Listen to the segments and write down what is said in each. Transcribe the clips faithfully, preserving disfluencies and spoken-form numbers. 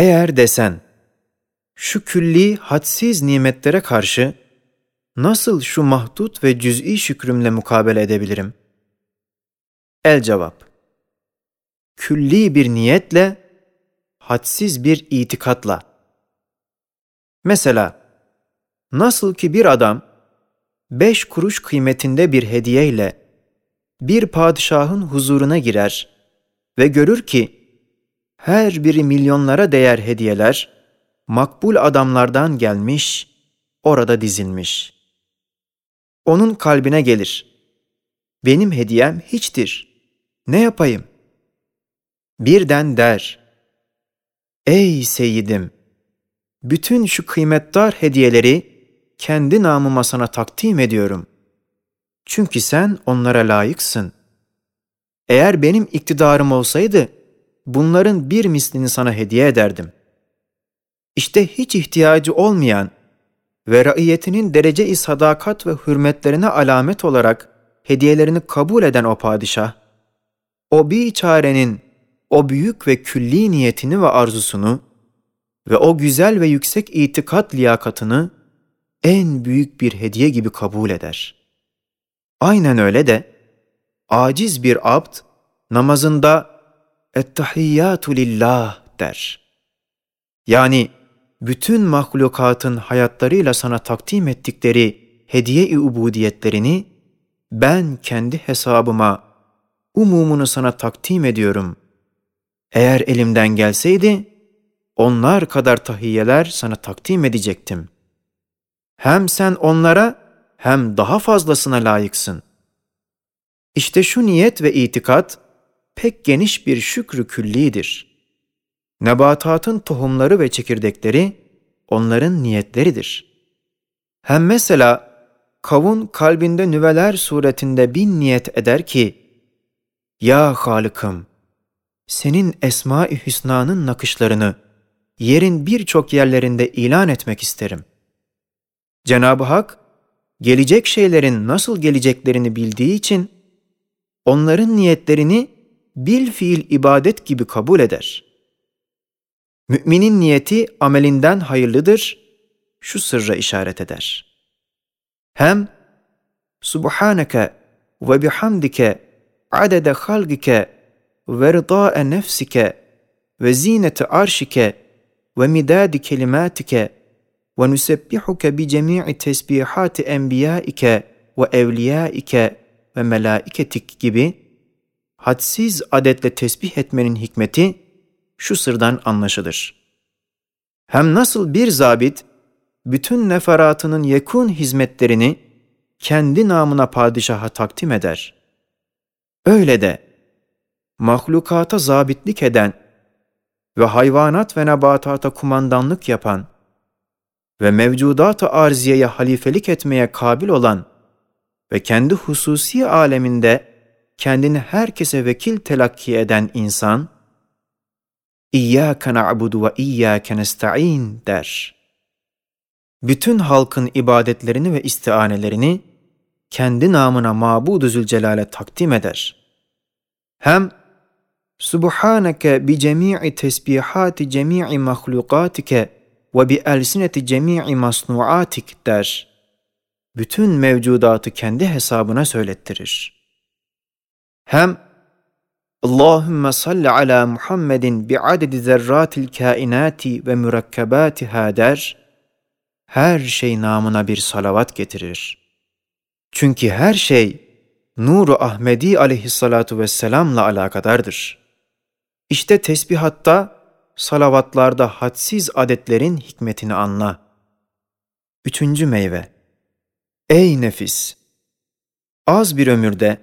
eğer desen, şu külli hadsiz nimetlere karşı nasıl şu mahdut ve cüz'i şükrümle mukabele edebilirim? El cevap, külli bir niyetle, hadsiz bir itikatla. Mesela, nasıl ki bir adam, beş kuruş kıymetinde bir hediyeyle bir padişahın huzuruna girer ve görür ki, her biri milyonlara değer hediyeler, makbul adamlardan gelmiş, orada dizilmiş. Onun kalbine gelir, benim hediyem hiçtir, ne yapayım? Birden der, ey seyyidim, bütün şu kıymetdar hediyeleri kendi namıma sana takdim ediyorum. Çünkü sen onlara layıksın. Eğer benim iktidarım olsaydı, bunların bir mislini sana hediye ederdim. İşte hiç ihtiyacı olmayan ve raiyetinin derece-i sadakat ve hürmetlerine alamet olarak hediyelerini kabul eden o padişah, o biçarenin o büyük ve külli niyetini ve arzusunu ve o güzel ve yüksek itikat liyakatını en büyük bir hediye gibi kabul eder. Aynen öyle de, aciz bir abd namazında "Ettehiyyatü lillah" der. Yani bütün mahlukatın hayatlarıyla sana takdim ettikleri hediye-i ubudiyetlerini ben kendi hesabıma umumunu sana takdim ediyorum. Eğer elimden gelseydi, onlar kadar tahiyyeler sana takdim edecektim. Hem sen onlara hem daha fazlasına layıksın. İşte şu niyet ve itikat pek geniş bir şükrü küllidir. Nebatatın tohumları ve çekirdekleri onların niyetleridir. Hem mesela kavun kalbinde nüveler suretinde bin niyet eder ki, ya Halık'ım, senin Esma-i Hüsna'nın nakışlarını yerin birçok yerlerinde ilan etmek isterim. Cenab-ı Hak, gelecek şeylerin nasıl geleceklerini bildiği için onların niyetlerini bil fiil ibadet gibi kabul eder. Müminin niyeti amelinden hayırlıdır, şu sırra işaret eder. Hem Subhaneke ve bihamdike adede halgike ve rıdâe nefsike ve zînete arşike ve midâdi kelimâtike ve nusebbihuke bi cemî'i tesbihâti enbiyâike ve evliyâike ve melâiketik gibi hadsiz adetle tesbih etmenin hikmeti şu sırdan anlaşılır. Hem nasıl bir zabit bütün neferatının yekûn hizmetlerini kendi namına padişaha takdim eder, öyle de mahlukata zabitlik eden ve hayvanat ve nebatata kumandanlık yapan ve mevcudat-ı arziyeye halifelik etmeye kabil olan ve kendi hususi aleminde kendini herkese vekil telakki eden insan, İyyâke na'budu ve iyyâke nesta'in der. Bütün halkın ibadetlerini ve istianelerini kendi namına Mabud-u Zülcelal'e takdim eder. Hem Subhaneke bi cemii tesbihati cemii mahlukatike ve bi elsineti cemii masnuatik der. Bütün mevcudatı kendi hesabına söylettirir. Hem Allahümme salli ala Muhammedin bi adedi zerratil kainati ve mürekkebatiha der. Her şey namına bir salavat getirir. Çünkü her şey Nur-u Ahmedi aleyhissalatu vesselamla alakadardır. İşte tesbihatta, salavatlarda hadsiz adetlerin hikmetini anla. Üçüncü meyve. Ey nefis! Az bir ömürde,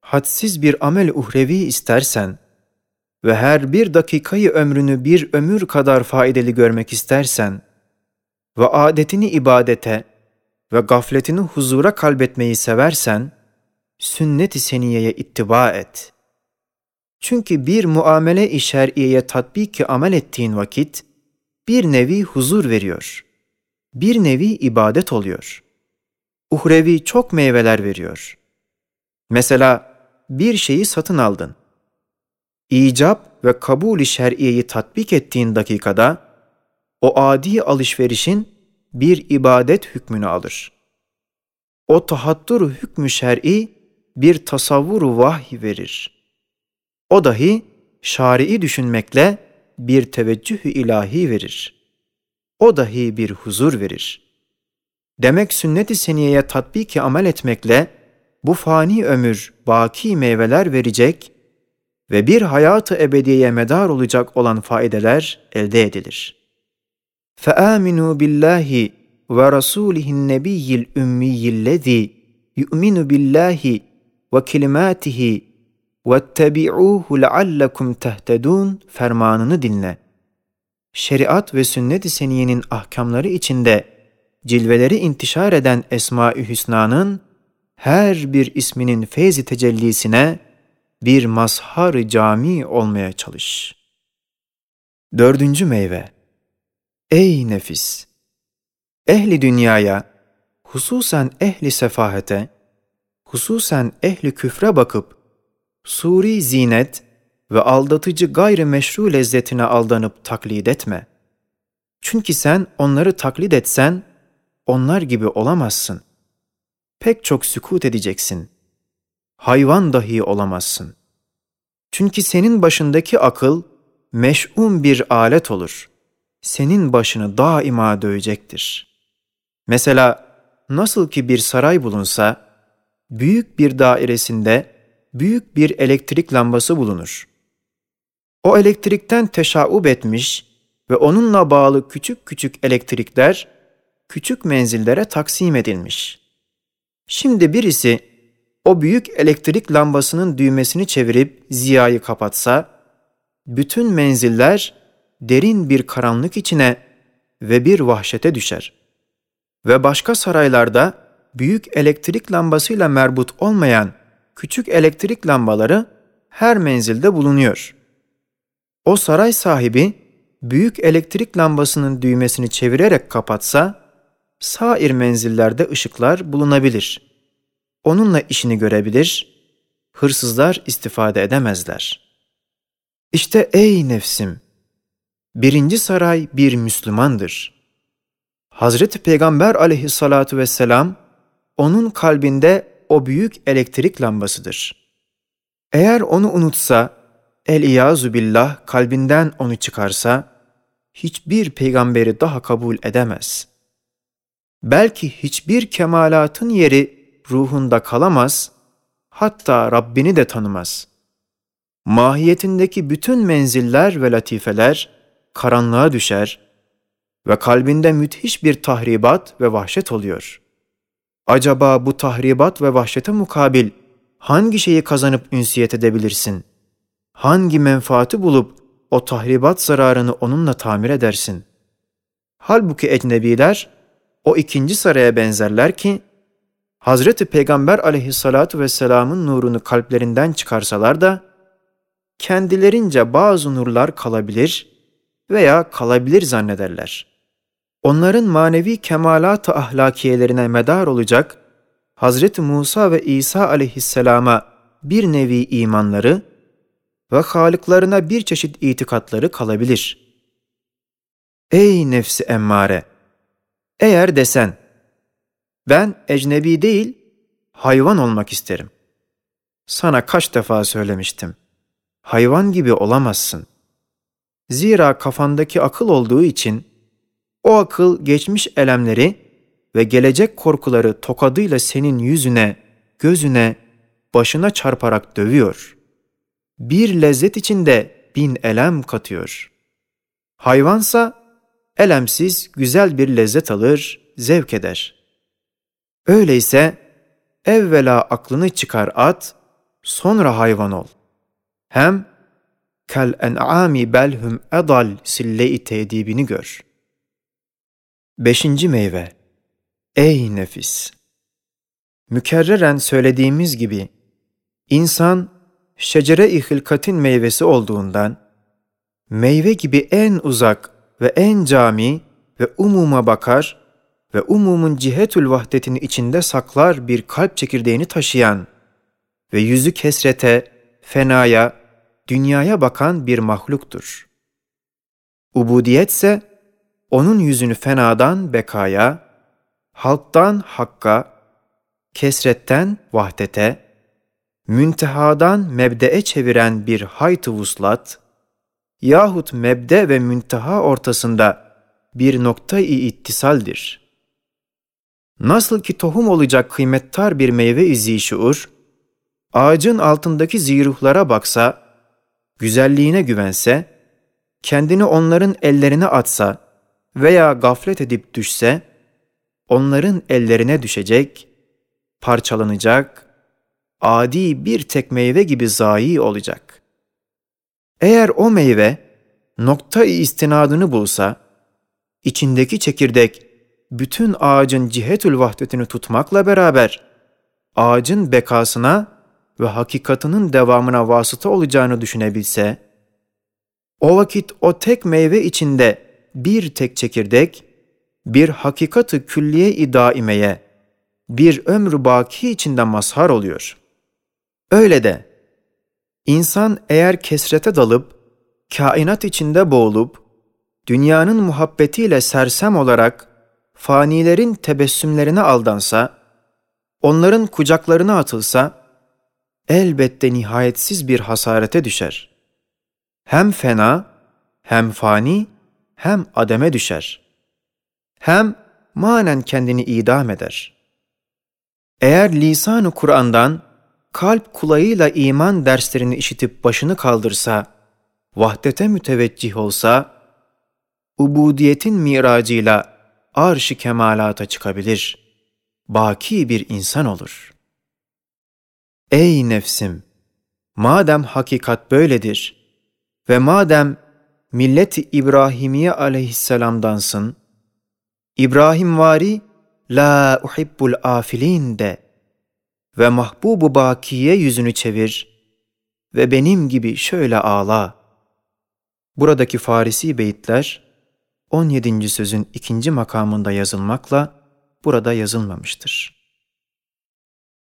hadsiz bir amel uhrevi istersen ve her bir dakikayı ömrünü bir ömür kadar faydalı görmek istersen ve adetini ibadete ve gafletini huzura kalbetmeyi seversen, sünnet-i seniyeye ittiba et. Çünkü bir muamele-i şer'iyeye tatbiki amel ettiğin vakit bir nevi huzur veriyor. Bir nevi ibadet oluyor. Uhrevi çok meyveler veriyor. Mesela bir şeyi satın aldın. icap ve kabul-i şer'iyeyi tatbik ettiğin dakikada o adi alışverişin bir ibadet hükmünü alır. O tahattur hükmü şer'i bir tasavvuru vahy verir. O dahi şari'i düşünmekle bir teveccüh-ü ilahi verir. O dahi bir huzur verir. Demek sünnet-i seniyeye tatbiki amel etmekle bu fani ömür baki meyveler verecek ve bir hayat-ı ebediyeye medar olacak olan faydeler elde edilir. فَآمِنُوا بِاللّٰهِ وَرَسُولِهِ النَّبِيِّ الْاُمِّيِّ الَّذ۪ي يُؤْمِنُ بِاللّٰهِ وَكِلِمَاتِهِ وَاتَّبِعُوهُ لَعَلَّكُمْ تَهْتَدُونَ fermanını dinle. Şeriat ve sünnet-i seniyenin ahkamları içinde cilveleri intişar eden Esma-i Hüsna'nın her bir isminin feyz-i tecellisine bir mazhar-ı cami olmaya çalış. Dördüncü meyve. Ey nefis! Ehli dünyaya, hususen ehli sefahete, hususen ehli küfre bakıp, suri zinet ve aldatıcı gayri meşru lezzetine aldanıp taklit etme. Çünkü sen onları taklit etsen, onlar gibi olamazsın. Pek çok sükût edeceksin. Hayvan dahi olamazsın. Çünkü senin başındaki akıl, meş'um bir alet olur. Senin başını daima dövecektir. Mesela nasıl ki bir saray bulunsa, büyük bir dairesinde büyük bir elektrik lambası bulunur. O elektrikten teşaup etmiş ve onunla bağlı küçük küçük elektrikler, küçük menzillere taksim edilmiş. Şimdi birisi o büyük elektrik lambasının düğmesini çevirip ziyayı kapatsa, bütün menziller derin bir karanlık içine ve bir vahşete düşer. Ve başka saraylarda büyük elektrik lambasıyla merbut olmayan küçük elektrik lambaları her menzilde bulunuyor. O saray sahibi büyük elektrik lambasının düğmesini çevirerek kapatsa, sair menzillerde ışıklar bulunabilir. Onunla işini görebilir, hırsızlar istifade edemezler. İşte ey nefsim! Birinci saray bir Müslümandır. Hazreti Peygamber aleyhissalatu vesselam, onun kalbinde o büyük elektrik lambasıdır. Eğer onu unutsa, el-iyazu billah kalbinden onu çıkarsa, hiçbir peygamberi daha kabul edemez. Belki hiçbir kemalatın yeri ruhunda kalamaz, hatta Rabbini de tanımaz. Mahiyetindeki bütün menziller ve latifeler karanlığa düşer ve kalbinde müthiş bir tahribat ve vahşet oluyor. Acaba bu tahribat ve vahşete mukabil hangi şeyi kazanıp ünsiyet edebilirsin? Hangi menfaati bulup o tahribat zararını onunla tamir edersin? Halbuki ecnebiler o ikinci saraya benzerler ki, Hazreti Peygamber aleyhissalatu vesselamın nurunu kalplerinden çıkarsalar da, kendilerince bazı nurlar kalabilir veya kalabilir zannederler. Onların manevi kemalat-ı ahlakiyelerine medar olacak Hazreti Musa ve İsa aleyhisselama bir nevi imanları ve halıklarına bir çeşit itikatları kalabilir. Ey nefsi emmare! Eğer desen, ben ecnebi değil, hayvan olmak isterim. Sana kaç defa söylemiştim, hayvan gibi olamazsın. Zira kafandaki akıl olduğu için, o akıl geçmiş elemleri ve gelecek korkuları tokadıyla senin yüzüne, gözüne, başına çarparak dövüyor. Bir lezzet içinde bin elem katıyor. Hayvansa elemsiz güzel bir lezzet alır, zevk eder. Öyleyse evvela aklını çıkar at, sonra hayvan ol. Hem kel en'ami belhum edal sille-i tedibini gör. Beşinci meyve. Ey nefis! Mükerreren söylediğimiz gibi, insan şecere-i hilkatin meyvesi olduğundan, meyve gibi en uzak ve en cami ve umuma bakar ve umumun cihetül vahdetini içinde saklar bir kalp çekirdeğini taşıyan ve yüzü kesrete, fenaya, dünyaya bakan bir mahluktur. Ubudiyetse, onun yüzünü fenadan bekaya, halktan hakka, kesretten vahdete, müntehadan mebde'e çeviren bir hayt-ı vuslat, yahut mebde ve münteha ortasında bir nokta-i ittisaldir. Nasıl ki tohum olacak kıymettar bir meyve-i zişuur, ağacın altındaki ziruhlara baksa, güzelliğine güvense, kendini onların ellerine atsa veya gaflet edip düşse, onların ellerine düşecek, parçalanacak, adi bir tek meyve gibi zayi olacak. Eğer o meyve nokta-i istinadını bulsa, içindeki çekirdek bütün ağacın cihetül vahdetini tutmakla beraber ağacın bekasına ve hakikatının devamına vasıta olacağını düşünebilse, o vakit o tek meyve içinde bir tek çekirdek, bir hakikat-ı külliye-i daimeye, bir ömrü baki içinde mazhar oluyor. Öyle de, insan eğer kesrete dalıp, kainat içinde boğulup, dünyanın muhabbetiyle sersem olarak fanilerin tebessümlerine aldansa, onların kucaklarına atılsa, elbette nihayetsiz bir hasarete düşer. Hem fena, hem fani, hem ademe düşer. Hem manen kendini idam eder. Eğer lisan-ı Kur'an'dan kalp kulağıyla iman derslerini işitip başını kaldırsa, vahdete müteveccih olsa, ubudiyetin miracıyla arş-ı kemalata çıkabilir, baki bir insan olur. Ey nefsim! Madem hakikat böyledir ve madem millet-i İbrahimiye aleyhisselamdansın, İbrahimvari la uhibbul afilin de ve mahbub-u bakiye yüzünü çevir ve benim gibi şöyle ağla. Buradaki Farisi beyitler on yedinci sözün ikinci makamında yazılmakla burada yazılmamıştır.